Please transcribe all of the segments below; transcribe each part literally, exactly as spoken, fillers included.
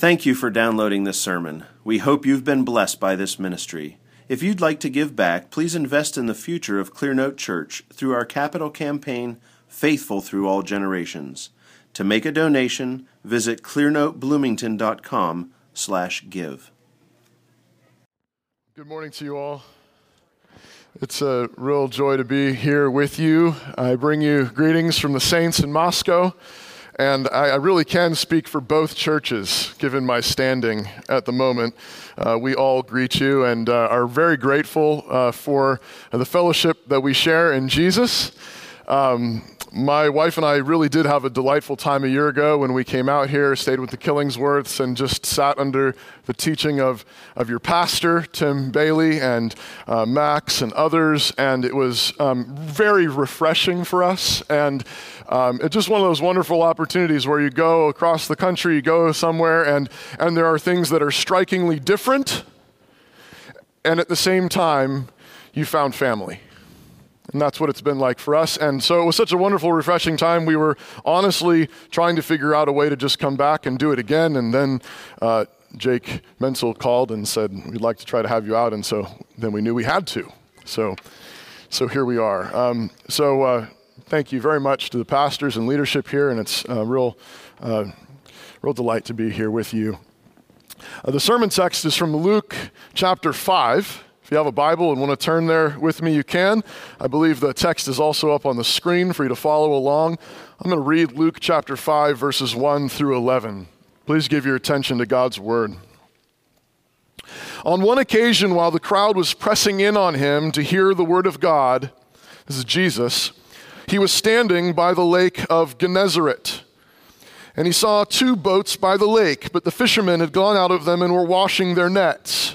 Thank you for downloading this sermon. We hope you've been blessed by this ministry. If you'd like to give back, please invest in the future of ClearNote Church through our capital campaign, Faithful Through All Generations. To make a donation, visit clearnotebloomington.com slash give. Good morning to you all. It's a real joy to be here with you. I bring you greetings from the saints in Moscow. And I, I really can speak for both churches, given my standing at the moment. Uh, we all greet you and uh, are very grateful uh, for the fellowship that we share in Jesus. Um, my wife and I really did have a delightful time a year ago when we came out here, stayed with the Killingsworths, and just sat under the teaching of, of your pastor, Tim Bailey, and uh, Max, and others. And it was um, very refreshing for us. And um, it's just one of those wonderful opportunities where you go across the country, you go somewhere, and, and there are things that are strikingly different. And at the same time, you found family. And that's what it's been like for us. And so it was such a wonderful, refreshing time. We were honestly trying to figure out a way to just come back and do it again. And then uh, Jake Menzel called and said, we'd like to try to have you out. And so then we knew we had to. So so here we are. Um, so uh, thank you very much to the pastors and leadership here. And it's a real, uh, real delight to be here with you. Uh, the sermon text is from Luke chapter five. If you have a Bible and want to turn there with me, you can. I believe the text is also up on the screen for you to follow along. I'm going to read Luke chapter five, verses one through eleven. Please give your attention to God's word. On one occasion, while the crowd was pressing in on him to hear the word of God, this is Jesus, he was standing by the lake of Gennesaret. And he saw two boats by the lake, but the fishermen had gone out of them and were washing their nets.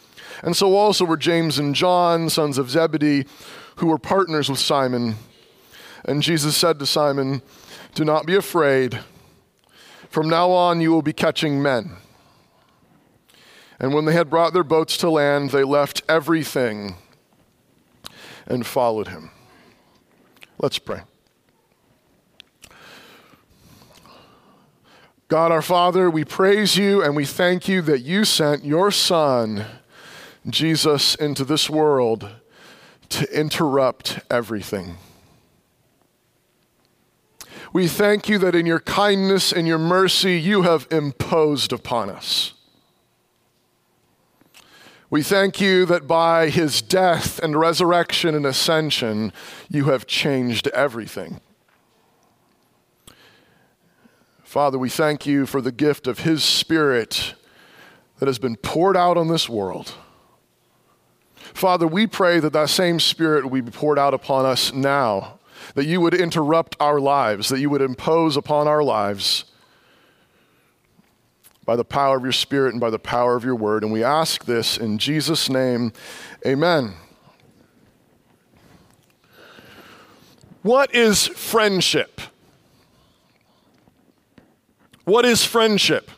And so also were James and John, sons of Zebedee, who were partners with Simon. And Jesus said to Simon, "Do not be afraid. From now on you will be catching men." And when they had brought their boats to land, they left everything and followed him. Let's pray. God our Father, we praise you and we thank you that you sent your Son, Jesus, into this world to interrupt everything. We thank you that in your kindness and your mercy, you have imposed upon us. We thank you that by his death and resurrection and ascension, you have changed everything. Father, we thank you for the gift of his Spirit that has been poured out on this world. Father, we pray that that same Spirit will be poured out upon us now, that you would interrupt our lives, that you would impose upon our lives by the power of your Spirit and by the power of your word. And we ask this in Jesus' name, amen. What is friendship? What is friendship?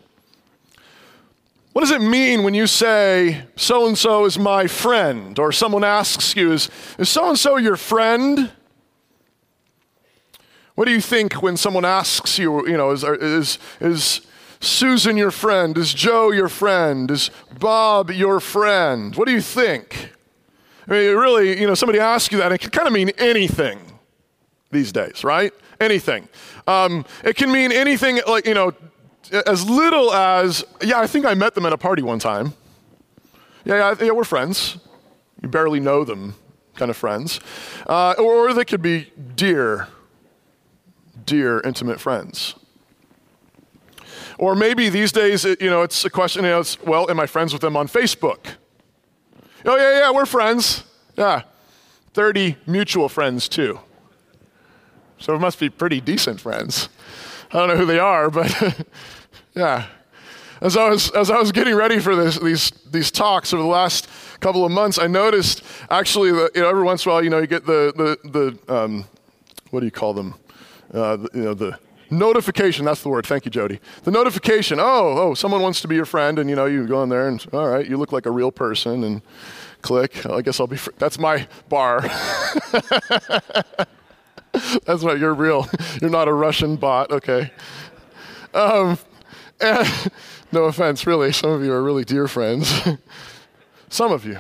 What does it mean when you say, so-and-so is my friend? Or someone asks you, is, is so-and-so your friend? What do you think when someone asks you, you know, is, is, is Susan your friend? Is Joe your friend? Is Bob your friend? What do you think? I mean, really, you know, somebody asks you that, and it can kind of mean anything these days, right? Anything. Um, it can mean anything, like, you know, as little as, yeah, I think I met them at a party one time. yeah, yeah, yeah, we're friends. You barely know them kind of friends. Uh, or, or they could be dear, dear intimate friends. Or maybe these days, it, you know, it's a question, you know, it's, well, am I friends with them on Facebook? Oh, yeah, yeah, we're friends. Yeah, thirty mutual friends too. So it must be pretty decent friends. I don't know who they are, but yeah. As I was as I was getting ready for this, these these talks over the last couple of months, I noticed actually that, you know, every once in a while, you know, you get the the the um, what do you call them? Uh, the, you know, the notification. That's the word. Thank you, Jody. The notification. Oh, oh, someone wants to be your friend, and you know, you go in there, and all right, you look like a real person, and click. I guess I'll be. Fr- that's my bar. That's right. You're real. You're not a Russian bot. Okay. Um, and, no offense, really. Some of you are really dear friends. Some of you.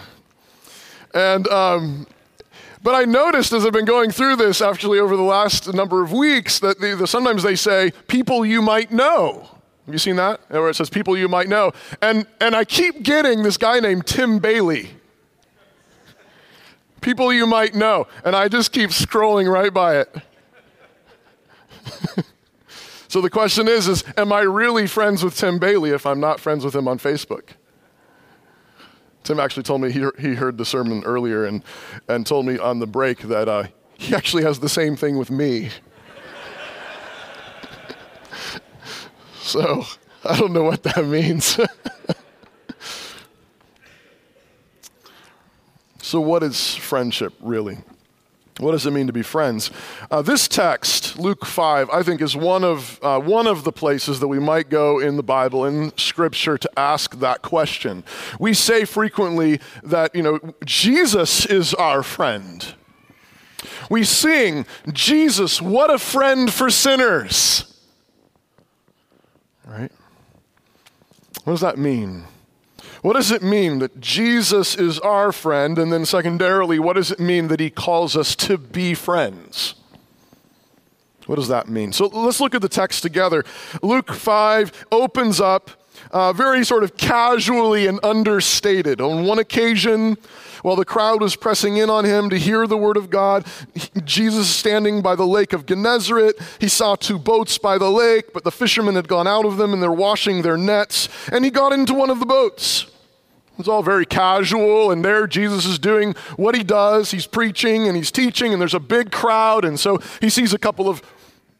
And um, but I noticed as I've been going through this, actually over the last number of weeks, that the, the, sometimes they say people you might know. Have you seen that? Where it says people you might know. And and I keep getting this guy named Tim Bailey. People you might know. And I just keep scrolling right by it. So the question is, is, am I really friends with Tim Bailey if I'm not friends with him on Facebook? Tim actually told me he, he heard the sermon earlier and, and told me on the break that uh, he actually has the same thing with me. So I don't know what that means. So what is friendship really? What does it mean to be friends? Uh, this text, Luke five, I think is one of uh, one of the places that we might go in the Bible, in Scripture, to ask that question. We say frequently that, you know, Jesus is our friend. We sing, Jesus, what a friend for sinners. Right? What does that mean? What does it mean that Jesus is our friend? And then secondarily, what does it mean that he calls us to be friends? What does that mean? So let's look at the text together. Luke five opens up uh, very sort of casually and understated. On one occasion, while the crowd was pressing in on him to hear the word of God, Jesus standing by the lake of Gennesaret, he saw two boats by the lake, but the fishermen had gone out of them and they're washing their nets, and he got into one of the boats. It's all very casual, and there Jesus is doing what he does. He's preaching and he's teaching, and there's a big crowd, and so he sees a couple of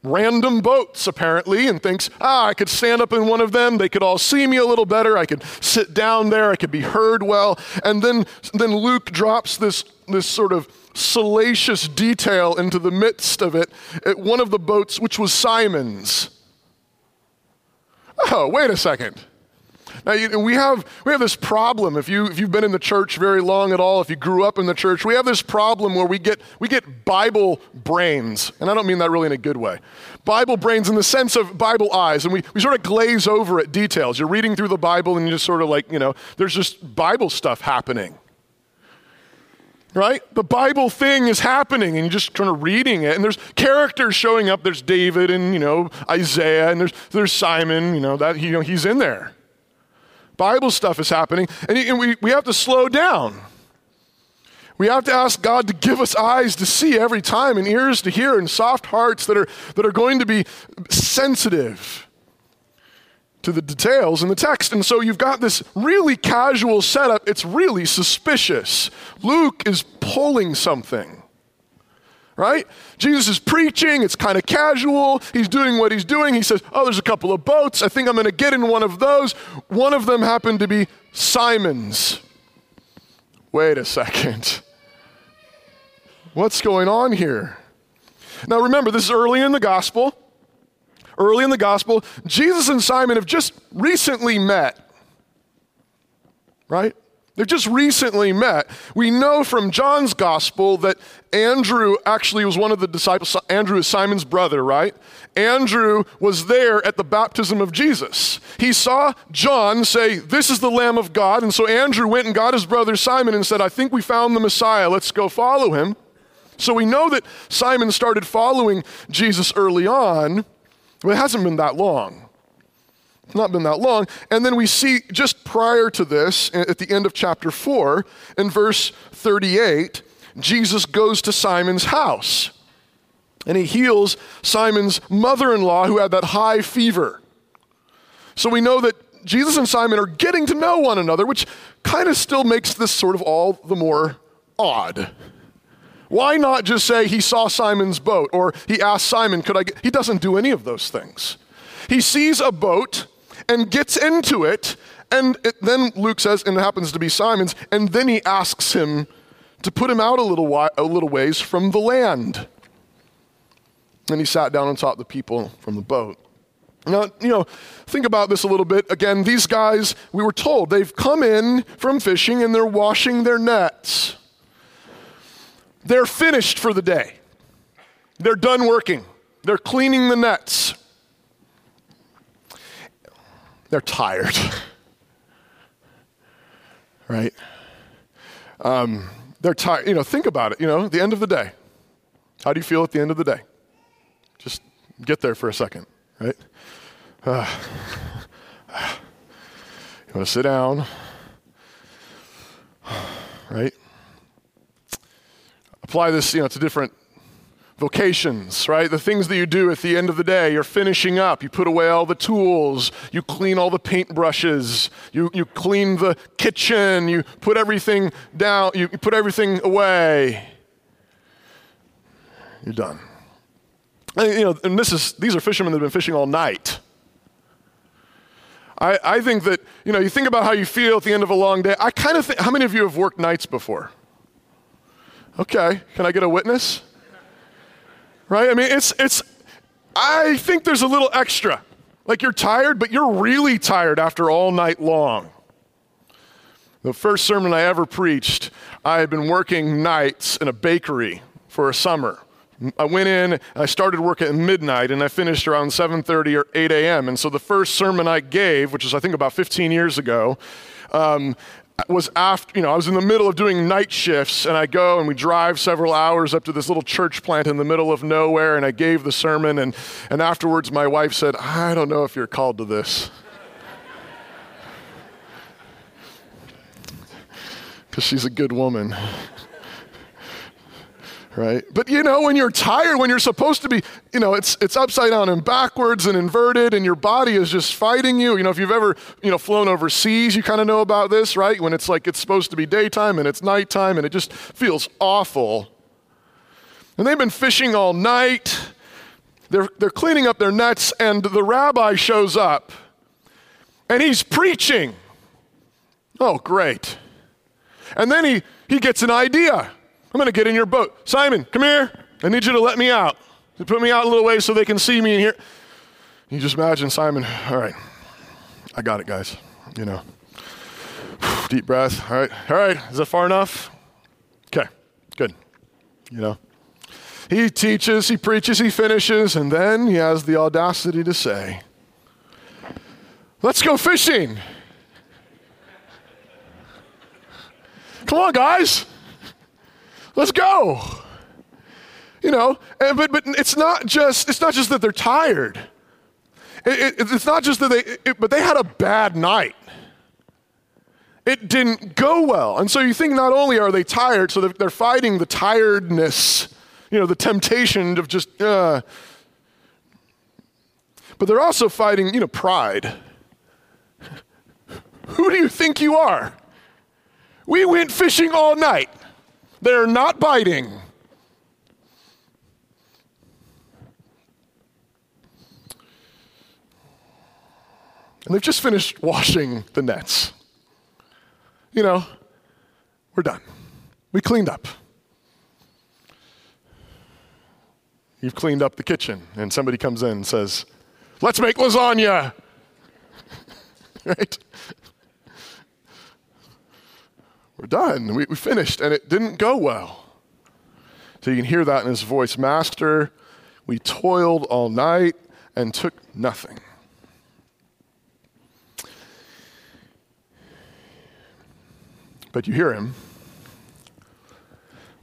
random boats apparently and thinks, ah, I could stand up in one of them. They could all see me a little better. I could sit down there. I could be heard well. And then then Luke drops this, this sort of salacious detail into the midst of it at one of the boats, which was Simon's. Oh, wait a second. Now you, we have we have this problem. If you if you've been in the church very long at all, if you grew up in the church, we have this problem where we get we get Bible brains, and I don't mean that really in a good way. Bible brains in the sense of Bible eyes, and we, we sort of glaze over at details. You're reading through the Bible, and you just sort of like, you know, there's just Bible stuff happening, right? The Bible thing is happening, and you're just kind of reading it, and there's characters showing up. There's David, and you know Isaiah, and there's there's Simon. You know that you know he's in there. Bible stuff is happening, and we, we have to slow down. We have to ask God to give us eyes to see every time, and ears to hear, and soft hearts that are that are going to be sensitive to the details in the text. And so you've got this really casual setup. It's really suspicious. Luke is pulling something. Right? Jesus is preaching. It's kind of casual. He's doing what he's doing. He says, oh, there's a couple of boats. I think I'm going to get in one of those. One of them happened to be Simon's. Wait a second. What's going on here? Now, remember, this is early in the gospel. Early in the gospel, Jesus and Simon have just recently met. Right? They've just recently met. We know from John's gospel that Andrew actually was one of the disciples. Andrew is Simon's brother, right? Andrew was there at the baptism of Jesus. He saw John say, this is the Lamb of God. And so Andrew went and got his brother Simon and said, I think we found the Messiah. Let's go follow him. So we know that Simon started following Jesus early on, but it hasn't been that long. It's not been that long. And then we see just prior to this, at the end of chapter four, in verse thirty-eight, Jesus goes to Simon's house and he heals Simon's mother-in-law who had that high fever. So we know that Jesus and Simon are getting to know one another, which kind of still makes this sort of all the more odd. Why not just say he saw Simon's boat, or he asked Simon, could I get, he doesn't do any of those things. He sees a boat and gets into it, and it, then Luke says, and it happens to be Simon's, and then he asks him to put him out a little, while, a little ways from the land. And he sat down and taught the people from the boat. Now, you know, think about this a little bit. Again, these guys, we were told, they've come in from fishing and they're washing their nets. They're finished for the day. They're done working. They're cleaning the nets. They're tired, right? Um, they're tired, you know, think about it, you know, the end of the day. How do you feel at the end of the day? Just get there for a second, right? Uh, you want to sit down, right? Apply this, you know, to different vocations, right? The things that you do at the end of the day, you're finishing up. You put away all the tools. You clean all the paintbrushes. You you clean the kitchen. You put everything down. You put everything away. You're done. And, you know, and this is these are fishermen that have been fishing all night. I I think that, you know, you think about how you feel at the end of a long day. I kind of think, how many of you have worked nights before? Okay, can I get a witness? Right? I mean, it's, it's, I think there's a little extra. Like you're tired, but you're really tired after all night long. The first sermon I ever preached, I had been working nights in a bakery for a summer. I went in and I started work at midnight and I finished around seven thirty or eight a.m. And so the first sermon I gave, which is I think about fifteen years ago, um, was after, you know, I was in the middle of doing night shifts and I go and we drive several hours up to this little church plant in the middle of nowhere and I gave the sermon and, and afterwards my wife said, I don't know if you're called to this. Because she's a good woman. Right? But you know, when you're tired, when you're supposed to be, you know, it's it's upside down and backwards and inverted and your body is just fighting you. You know, if you've ever, you know, flown overseas, you kind of know about this, right? When it's like it's supposed to be daytime and it's nighttime and it just feels awful. And they've been fishing all night. They're they're cleaning up their nets and the rabbi shows up and he's preaching. Oh, great. And then he he gets an idea. I'm going to get in your boat. Simon, come here. I need you to let me out. You put me out a little way so they can see me in here. You just imagine Simon, all right, I got it, guys. You know, deep breath. All right, all right. Is that far enough? Okay, good. You know, he teaches, he preaches, he finishes, and then he has the audacity to say, let's go fishing. Come on, guys. Let's go, you know. And, but but it's not just it's not just that they're tired. It, it, it's not just that they, it, but they had a bad night. It didn't go well, and so you think not only are they tired, so they're, they're fighting the tiredness, you know, the temptation of just, uh, but they're also fighting, you know, pride. Who do you think you are? We went fishing all night. They're not biting. And they've just finished washing the nets. You know, we're done. We cleaned up. You've cleaned up the kitchen, and somebody comes in and says, let's make lasagna. Right? We're done, we, we finished, and it didn't go well. So you can hear that in his voice. Master, we toiled all night and took nothing. But you hear him,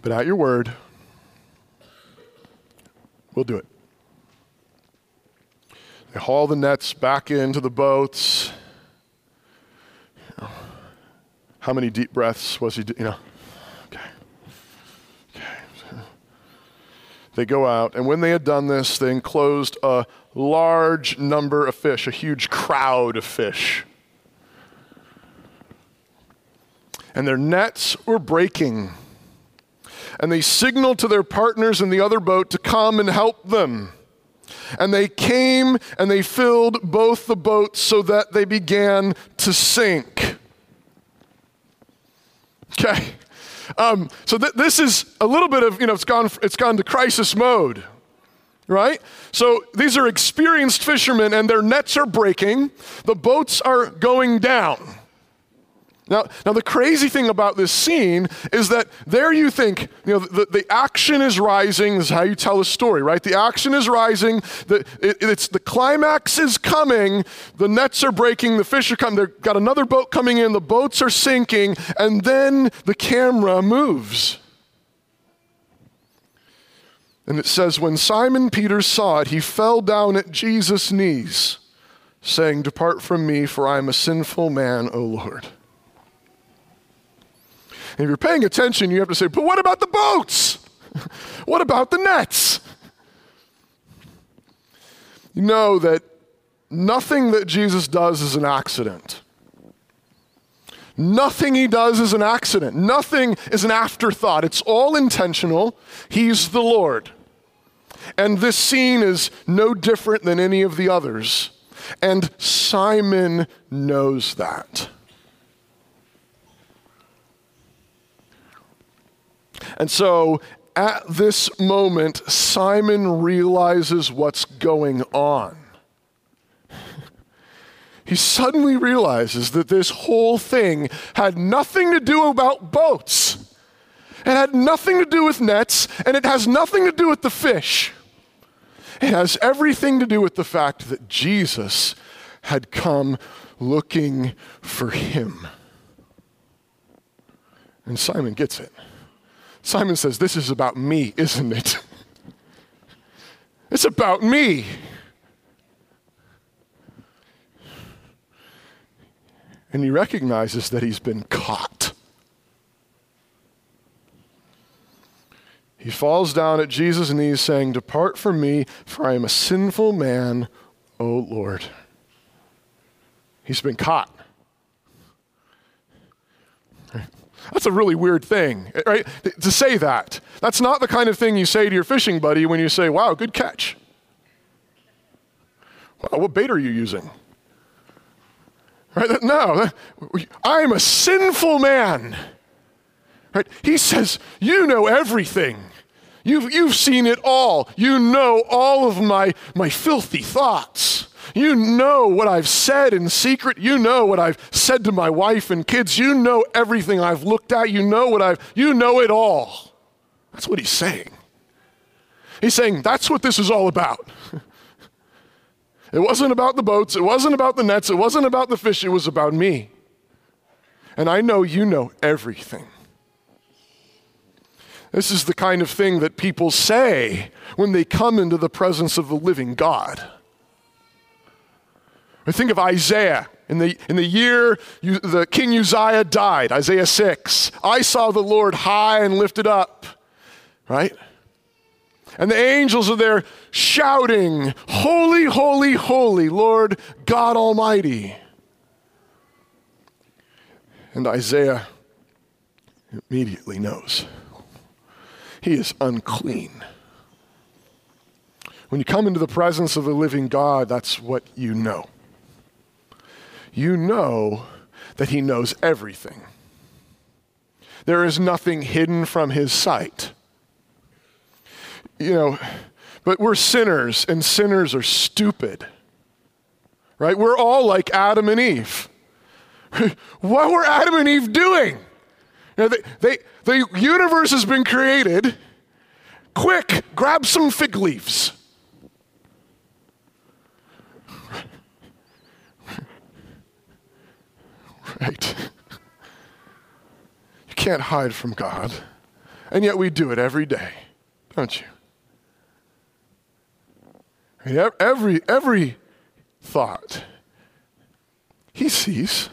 but at your word, we'll do it. They haul the nets back into the boats. You know, how many deep breaths was he, do, you know? Okay. Okay. So they go out, and when they had done this, they enclosed a large number of fish, a huge crowd of fish. And their nets were breaking. And they signaled to their partners in the other boat to come and help them. And they came and they filled both the boats so that they began to sink. Okay. Um, so th- this is a little bit of, you know, it's gone, it's gone to crisis mode, right? So these are experienced fishermen and their nets are breaking. The boats are going down. Now, now the crazy thing about this scene is that there you think, you know, the, the action is rising. This is how you tell a story, right? The action is rising. The, it, it's, the climax is coming. The nets are breaking. The fish are coming. They've got another boat coming in. The boats are sinking. And then the camera moves. And it says, when Simon Peter saw it, he fell down at Jesus' knees, saying, "Depart from me, for I am a sinful man, O Lord." And if you're paying attention, you have to say, but what about the boats? What about the nets? You know that nothing that Jesus does is an accident. Nothing he does is an accident. Nothing is an afterthought. It's all intentional. He's the Lord. And this scene is no different than any of the others. And Simon knows that. And so at this moment, Simon realizes what's going on. He suddenly realizes that this whole thing had nothing to do about boats. It had nothing to do with nets, and it has nothing to do with the fish. It has everything to do with the fact that Jesus had come looking for him. And Simon gets it. Simon says, this is about me, isn't it? It's about me. And he recognizes that he's been caught. He falls down at Jesus' knees saying, "Depart from me, for I am a sinful man, O Lord." He's been caught. That's a really weird thing, right? To say that. That's not the kind of thing you say to your fishing buddy when you say, "Wow, good catch. Wow, what bait are you using?" Right? No, I'm a sinful man. Right? He says, "You know everything. You've, you've seen it all. You know all of my, my filthy thoughts. You know what I've said in secret. You know what I've said to my wife and kids. You know everything I've looked at. You know what I've, you know it all." That's what he's saying. He's saying, that's what this is all about. It wasn't about the boats. It wasn't about the nets. It wasn't about the fish. It was about me. And I know you know everything. This is the kind of thing that people say when they come into the presence of the living God. I think of Isaiah. In the, in the year you, the King Uzziah died, Isaiah six, "I saw the Lord high and lifted up," right? And the angels are there shouting, "Holy, holy, holy, Lord God Almighty." And Isaiah immediately knows he is unclean. When you come into the presence of the living God, that's what you know. You know that he knows everything. There is nothing hidden from his sight. You know, but we're sinners, and sinners are stupid, right? We're all like Adam and Eve. What were Adam and Eve doing? You know, they, they, the universe has been created. Quick, grab some fig leaves. Right? You can't hide from God. And yet we do it every day, don't you? I mean, every, every thought. He sees.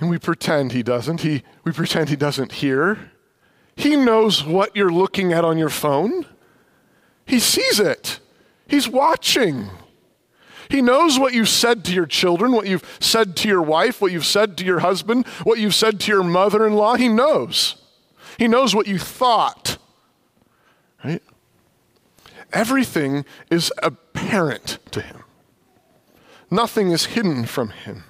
And we pretend he doesn't. He, we pretend he doesn't hear. He knows what you're looking at on your phone. He sees it. He's watching. He knows what you said to your children, what you've said to your wife, what you've said to your husband, what you've said to your mother-in-law. He knows. He knows what you thought, right? Everything is apparent to him. Nothing is hidden from him.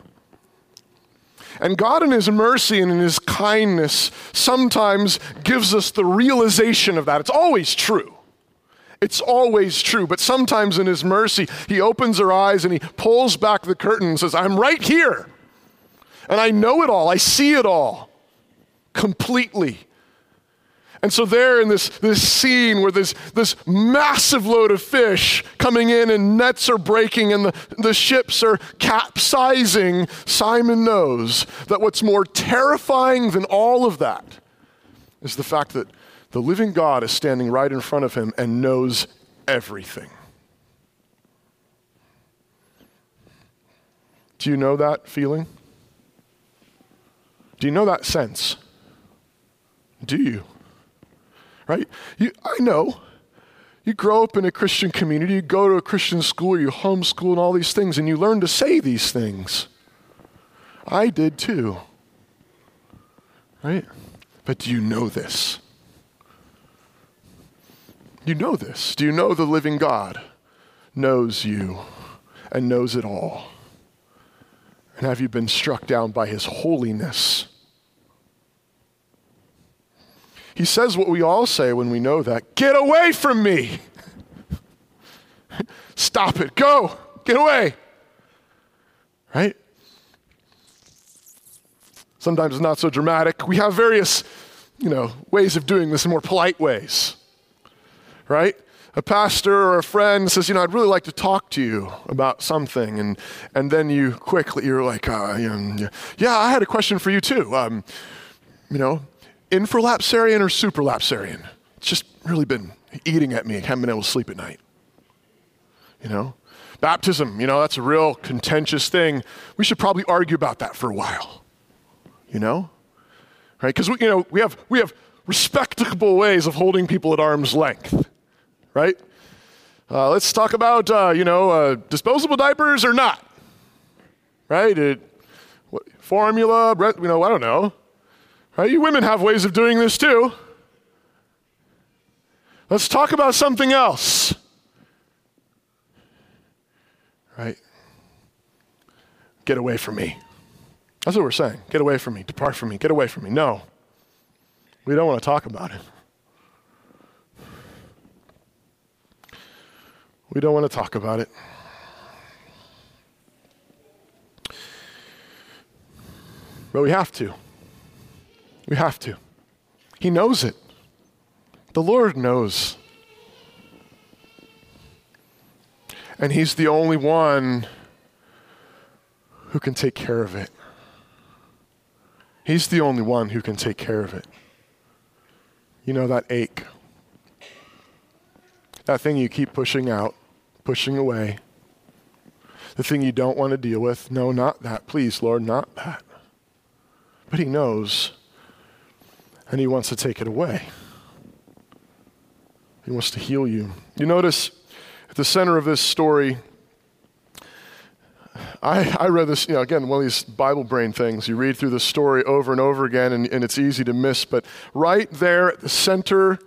And God in his mercy and in his kindness sometimes gives us the realization of that. It's always true. It's always true. But sometimes in his mercy, he opens our eyes and he pulls back the curtain and says, I'm right here. And I know it all. I see it all completely. And so there in this, this scene where there's this massive load of fish coming in and nets are breaking and the, the ships are capsizing, Simon knows that what's more terrifying than all of that is the fact that the living God is standing right in front of him and knows everything. Do you know that feeling? Do you know that sense? Do you? Right? You, I know. You grow up in a Christian community, you go to a Christian school, you homeschool and all these things, and you learn to say these things. I did too. Right? But do you know this? You know this. Do you know the living God knows you and knows it all? And have you been struck down by his holiness? He says what we all say when we know that. Get away from me. Stop it. Go. Get away. Right? Sometimes it's not so dramatic. We have various, you know, ways of doing this in more polite ways. Right? A pastor or a friend says, you know, I'd really like to talk to you about something. And and then you quickly, you're like, uh, yeah, I had a question for you too. Um, you know, infralapsarian or superlapsarian? It's just really been eating at me. I haven't been able to sleep at night. You know, baptism, you know, that's a real contentious thing. We should probably argue about that for a while, you know, right? Because, you know, we have, we have respectable ways of holding people at arm's length, right? Uh, let's talk about, uh, you know, uh, disposable diapers or not, right? It, what, formula, you know, I don't know. Right, you women have ways of doing this too. Let's talk about something else. Right? Get away from me. That's what we're saying. Get away from me. Depart from me. Get away from me. No. We don't want to talk about it. We don't want to talk about it. But we have to. We have to. He knows it. The Lord knows. And he's the only one who can take care of it. He's the only one who can take care of it. You know that ache. That thing you keep pushing out, pushing away. The thing you don't want to deal with. No, not that. Please, Lord, not that. But he knows. And he wants to take it away. He wants to heal you. You notice at the center of this story, I, I read this, you know, again, one of these Bible brain things. You read through the story over and over again, and, and it's easy to miss. But right there at the center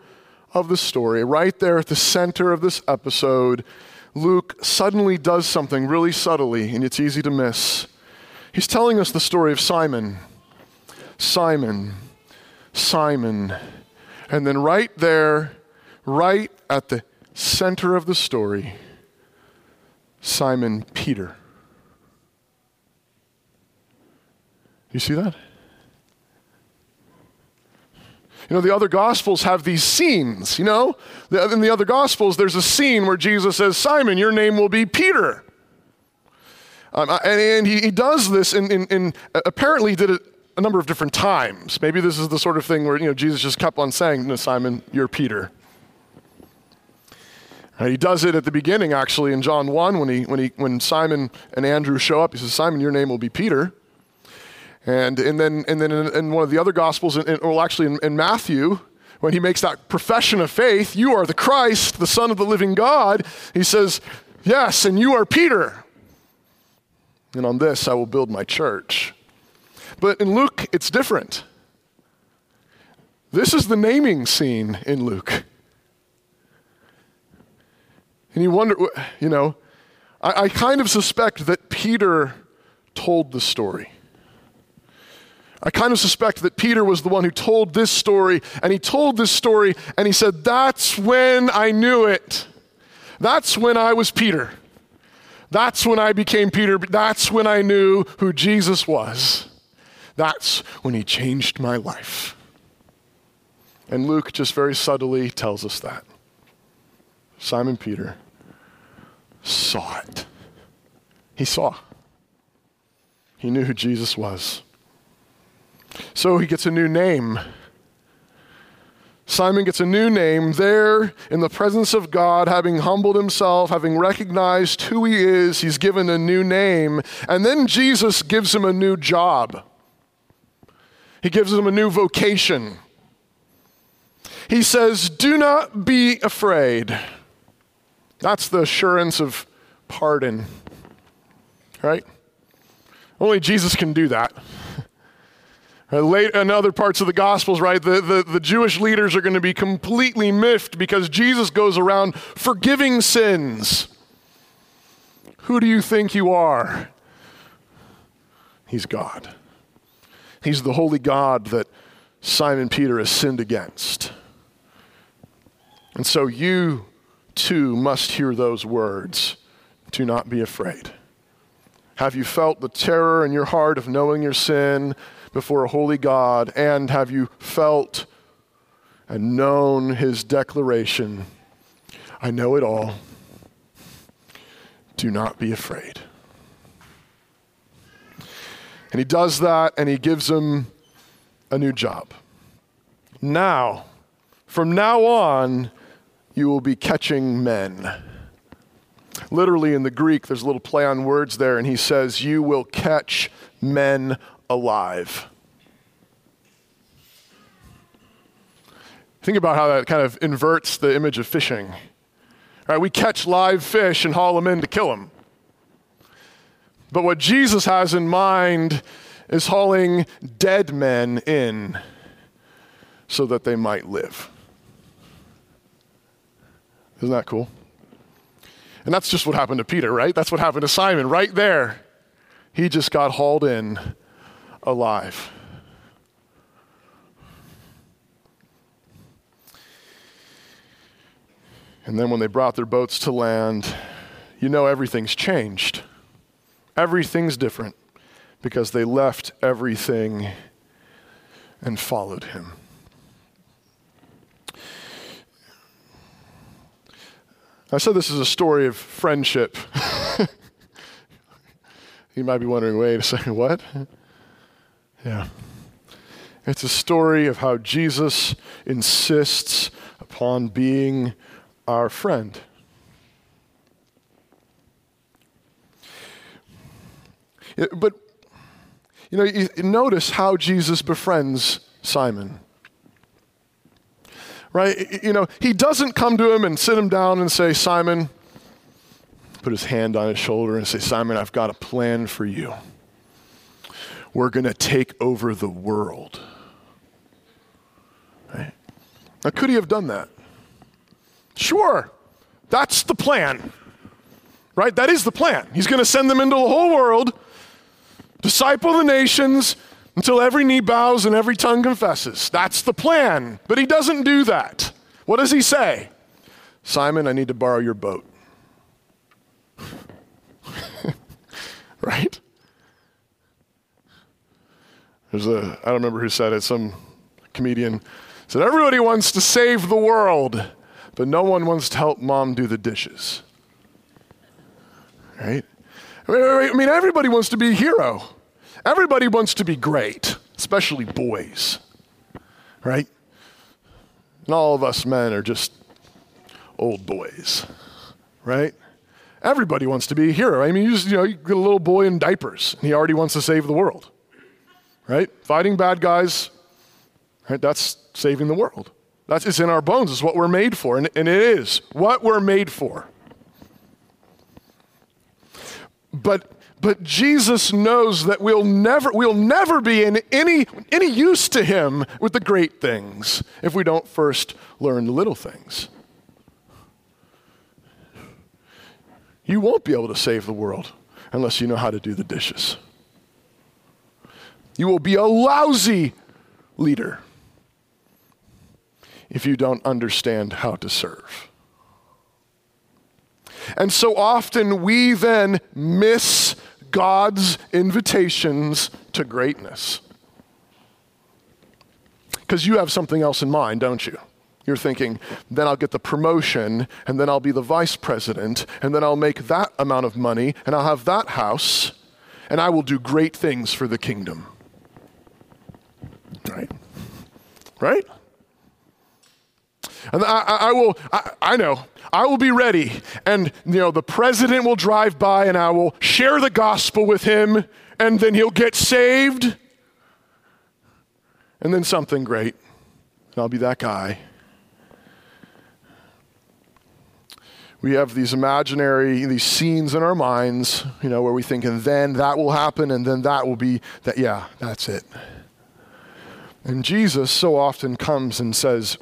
of the story, right there at the center of this episode, Luke suddenly does something really subtly, and it's easy to miss. He's telling us the story of Simon. Simon. Simon. And then right there, right at the center of the story, Simon Peter. You see that? You know, the other Gospels have these scenes, you know? In the other Gospels, there's a scene where Jesus says, Simon, your name will be Peter. Um, and and he, he does this, and in, in, in, apparently did it a number of different times. Maybe this is the sort of thing where, you know, Jesus just kept on saying, no, Simon, you're Peter. And he does it at the beginning, actually, in John one, when he when he when Simon and Andrew show up. He says, "Simon, your name will be Peter." And and then and then in, in one of the other Gospels, in, in, well, actually in, in Matthew, when he makes that profession of faith, "You are the Christ, the Son of the living God." He says, "Yes, and you are Peter. And on this I will build my church." But in Luke, it's different. This is the naming scene in Luke. And you wonder, you know, I, I kind of suspect that Peter told the story. I kind of suspect that Peter was the one who told this story, and he told this story, and he said, "That's when I knew it. That's when I was Peter. That's when I became Peter. That's when I knew who Jesus was. That's when he changed my life." And Luke just very subtly tells us that. Simon Peter saw it. He saw. He knew who Jesus was. So he gets a new name. Simon gets a new name there in the presence of God, having humbled himself, having recognized who he is. He's given a new name. And then Jesus gives him a new job. He gives him a new vocation. He says, "Do not be afraid." That's the assurance of pardon, right? Only Jesus can do that. Late in other parts of the Gospels, right, the, the, the Jewish leaders are going to be completely miffed because Jesus goes around forgiving sins. Who do you think you are? He's God. He's the holy God that Simon Peter has sinned against. And so you too must hear those words. Do not be afraid. Have you felt the terror in your heart of knowing your sin before a holy God, and have you felt and known his declaration, "I know it all. Do not be afraid." And he does that, and he gives him a new job. Now, from now on, you will be catching men. Literally in the Greek, there's a little play on words there, and he says, "You will catch men alive." Think about how that kind of inverts the image of fishing. All right, we catch live fish and haul them in to kill them. But what Jesus has in mind is hauling dead men in so that they might live. Isn't that cool? And that's just what happened to Peter, right? That's what happened to Simon right there. He just got hauled in alive. And then when they brought their boats to land, you know everything's changed. Everything's different because they left everything and followed him. I said this is a story of friendship. You might be wondering, wait a second, what? Yeah. It's a story of how Jesus insists upon being our friend. But, you know, you notice how Jesus befriends Simon. Right? You know, he doesn't come to him and sit him down and say, "Simon," put his hand on his shoulder and say, "Simon, I've got a plan for you. We're going to take over the world." Right? Now, could he have done that? Sure. That's the plan. Right? That is the plan. He's going to send them into the whole world, disciple the nations, until every knee bows and every tongue confesses. That's the plan. But he doesn't do that. What does he say? "Simon, I need to borrow your boat." Right? There's a, I don't remember who said it, some comedian said, "Everybody wants to save the world, but no one wants to help mom do the dishes." Right? I mean, everybody wants to be a hero. Everybody wants to be great, especially boys, right? And all of us men are just old boys. right? Everybody wants to be a hero. I mean, you just, you know, you get a little boy in diapers and he already wants to save the world, right? Fighting bad guys, right? That's saving the world. That's, it's in our bones. It's what we're made for. And, and it is what we're made for. But But Jesus knows that we'll never, we'll never be in any, any use to him with the great things if we don't first learn the little things. You won't be able to save the world unless you know how to do the dishes. You will be a lousy leader if you don't understand how to serve. And so often we then miss God's invitations to greatness. Because you have something else in mind, don't you? You're thinking, then I'll get the promotion, and then I'll be the vice president, and then I'll make that amount of money, and I'll have that house, and I will do great things for the kingdom. Right? Right? And I, I, I will, I, I know, I will be ready. And, you know, the president will drive by and I will share the gospel with him and then he'll get saved. And then something great. And I'll be that guy. We have these imaginary, these scenes in our minds, you know, where we think, and then that will happen and then that will be, that. yeah, that's it. And Jesus so often comes and says,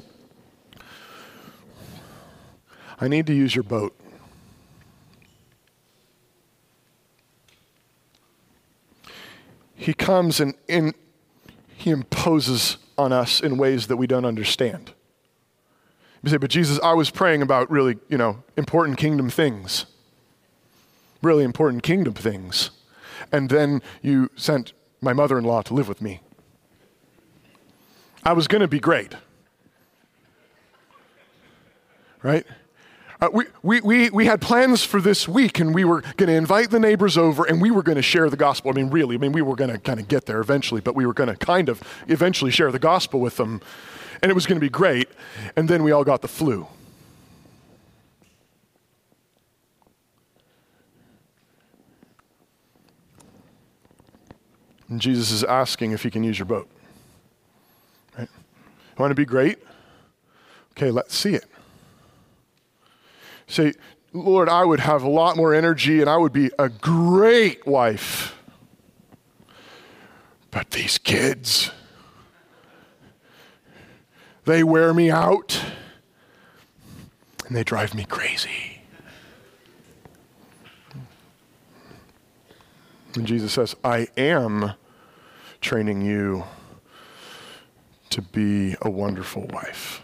I need to use your boat. He comes and, and he imposes on us in ways that we don't understand. You say, but Jesus, I was praying about really, you know, important kingdom things. Really important kingdom things. And then you sent my mother-in-law to live with me. I was going to be great. Right? Uh, we, we, we, we had plans for this week and we were going to invite the neighbors over and we were going to share the gospel. I mean, really, I mean, we were going to kind of get there eventually, but we were going to kind of eventually share the gospel with them and it was going to be great. And then we all got the flu. And Jesus is asking if he can use your boat. Right? You want to be great? Okay, let's see it. Say, Lord, I would have a lot more energy and I would be a great wife. But these kids, they wear me out and they drive me crazy. And Jesus says, I am training you to be a wonderful wife.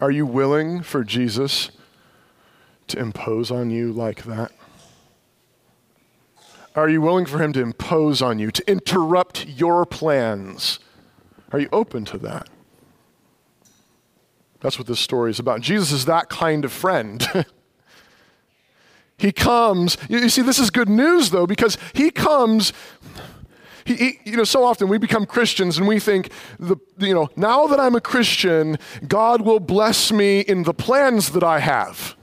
Are you willing for Jesus to impose on you like that? Are you willing for him to impose on you, to interrupt your plans? Are you open to that? That's what this story is about. Jesus is that kind of friend. He comes, you see, this is good news though, because he comes, He, he, you know, so often we become Christians and we think, the, you know, now that I'm a Christian, God will bless me in the plans that I have.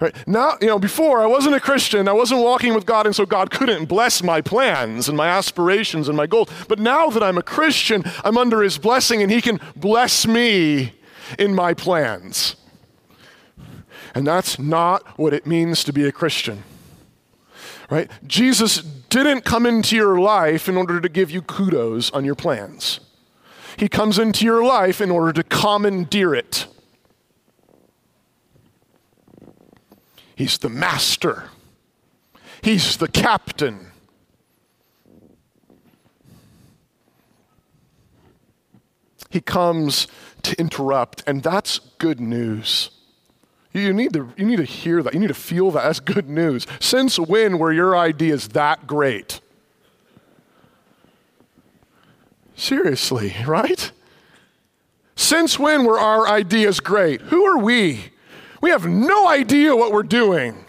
Right? Now, you know, before I wasn't a Christian, I wasn't walking with God, and so God couldn't bless my plans and my aspirations and my goals. But now that I'm a Christian, I'm under his blessing and he can bless me in my plans. And that's not what it means to be a Christian. Right? Jesus didn't come into your life in order to give you kudos on your plans. He comes into your life in order to commandeer it. He's the master. He's the captain. He comes to interrupt, and that's good news. You need to you need to hear that. You need to feel that. That's good news. Since when were your ideas that great? Seriously, right? Since when were our ideas great? Who are we? We have no idea what we're doing.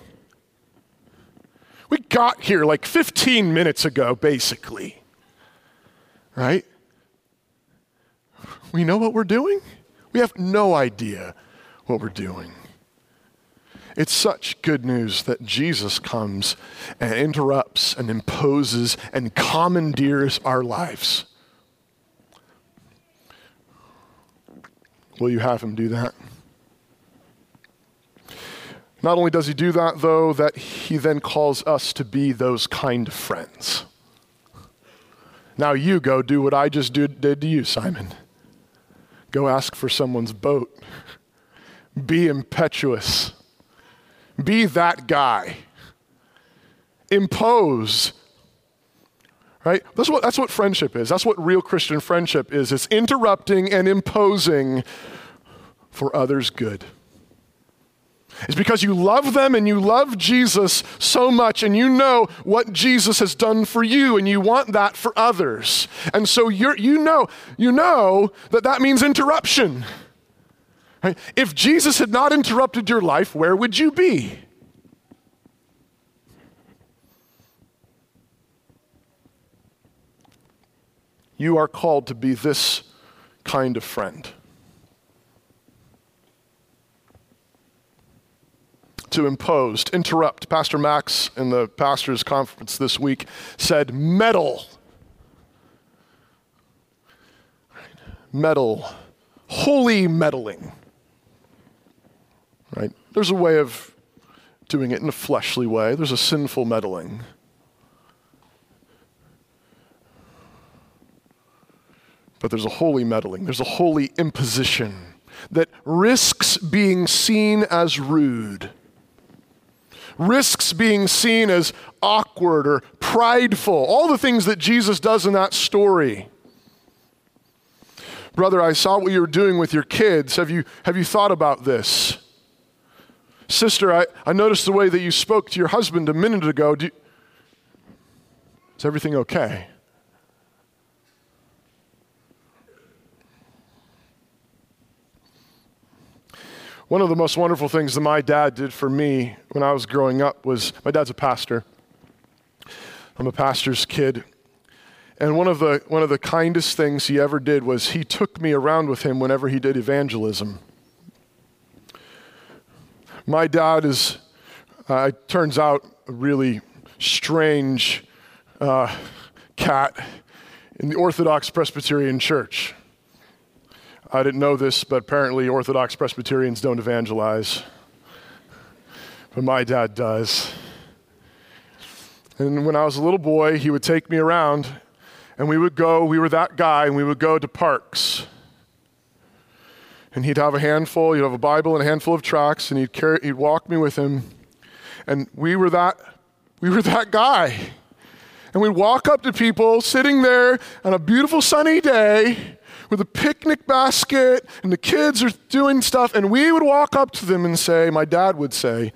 We got here like fifteen minutes ago, basically. Right? we know what we're doing? We have no idea what we're doing. It's such good news that Jesus comes and interrupts and imposes and commandeers our lives. Will you have him do that? Not only does he do that, though, that he then calls us to be those kind of friends. Now you go do what I just did to you, Simon. Go ask for someone's boat. Be impetuous. Be that guy. Impose. Right? That's what, that's what friendship is. That's what real Christian friendship is. It's interrupting and imposing for others' good. It's because you love them and you love Jesus so much and you know what Jesus has done for you and you want that for others. And so you're, you know, you know that that means interruption. Right? If Jesus had not interrupted your life, where would you be? You are called to be this kind of friend. To impose, to interrupt. Pastor Max in the pastor's conference this week said, meddle. Meddle. Holy meddling. Right? There's a way of doing it in a fleshly way. There's a sinful meddling. But there's a holy meddling. There's a holy imposition that risks being seen as rude, risks being seen as awkward or prideful, all the things that Jesus does in that story. Brother, I saw what you were doing with your kids. Have you, have you thought about this? Sister, I, I noticed the way that you spoke to your husband a minute ago. Do you, is everything okay? One of the most wonderful things that my dad did for me when I was growing up was, my dad's a pastor. I'm a pastor's kid. And one of the one of the kindest things he ever did was he took me around with him whenever he did evangelism. My dad is, uh, it turns out, a really strange uh, cat in the Orthodox Presbyterian Church. I didn't know this, but apparently Orthodox Presbyterians don't evangelize. But my dad does. And when I was a little boy, he would take me around and we would go, we were that guy, and we would go to parks. And he'd have a handful, he'd have a Bible and a handful of tracts, and he'd carry, he'd walk me with him. And we were that, we were that guy. And we'd walk up to people sitting there on a beautiful sunny day, with a picnic basket, and the kids are doing stuff, and we would walk up to them and say, my dad would say,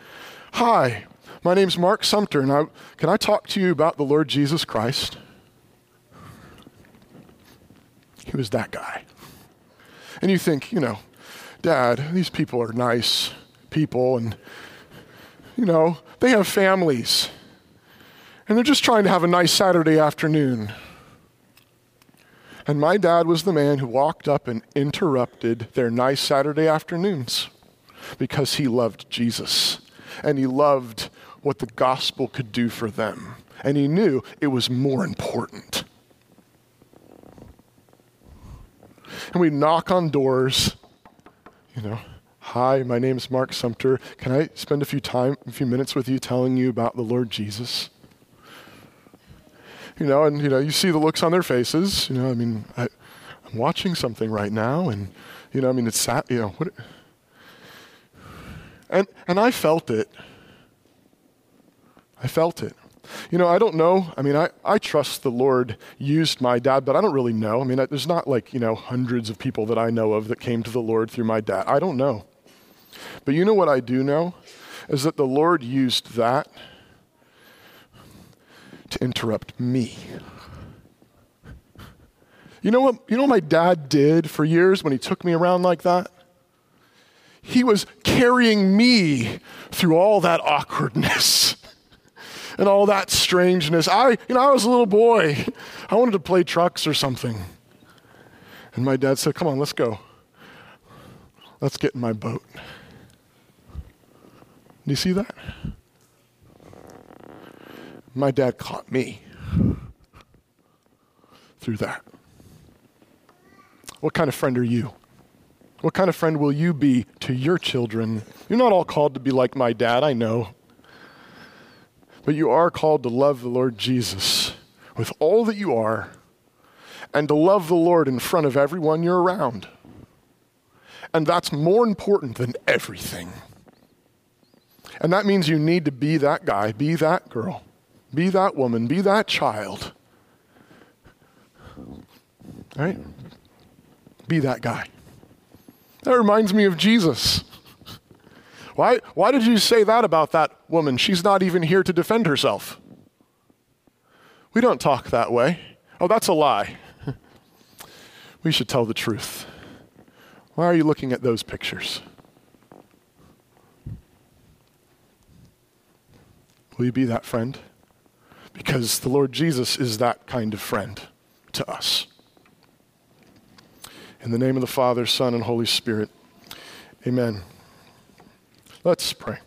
hi, my name's Mark Sumter, and I, can I talk to you about the Lord Jesus Christ? He was that guy. And you think, you know, Dad, these people are nice people, and, you know, they have families, and they're just trying to have a nice Saturday afternoon. And my dad was the man who walked up and interrupted their nice Saturday afternoons because he loved Jesus and he loved what the gospel could do for them. And he knew it was more important. And we knock on doors, you know, hi, my name's Mark Sumter. Can I spend a few time, a few minutes with you telling you about the Lord Jesus? You know, and, you know, you see the looks on their faces, you know, I mean, I, I'm watching something right now and, you know, I mean, it's sad, you know, what, and, and I felt it. I felt it. You know, I don't know. I mean, I, I trust the Lord used my dad, but I don't really know. I mean, I, there's not like, you know, hundreds of people that I know of that came to the Lord through my dad. I don't know. But you know what I do know is that the Lord used that to interrupt me. You know what, you know what my dad did for years when he took me around like that? He was carrying me through all that awkwardness and all that strangeness. I, you know, I was a little boy. I wanted to play trucks or something. And my dad said, come on, let's go. Let's get in my boat. Do you see that? My dad caught me through that. What kind of friend are you? What kind of friend will you be to your children? You're not all called to be like my dad, I know. But you are called to love the Lord Jesus with all that you are and to love the Lord in front of everyone you're around. And that's more important than everything. And that means you need to be that guy, be that girl, be that woman, be that child. All right? Be that guy. That reminds me of Jesus. Why, why did you say that about that woman? She's not even here to defend herself. We don't talk that way. Oh, that's a lie. We should tell the truth. Why are you looking at those pictures? Will you be that friend? Because the Lord Jesus is that kind of friend to us. In the name of the Father, Son, and Holy Spirit, amen. Let's pray.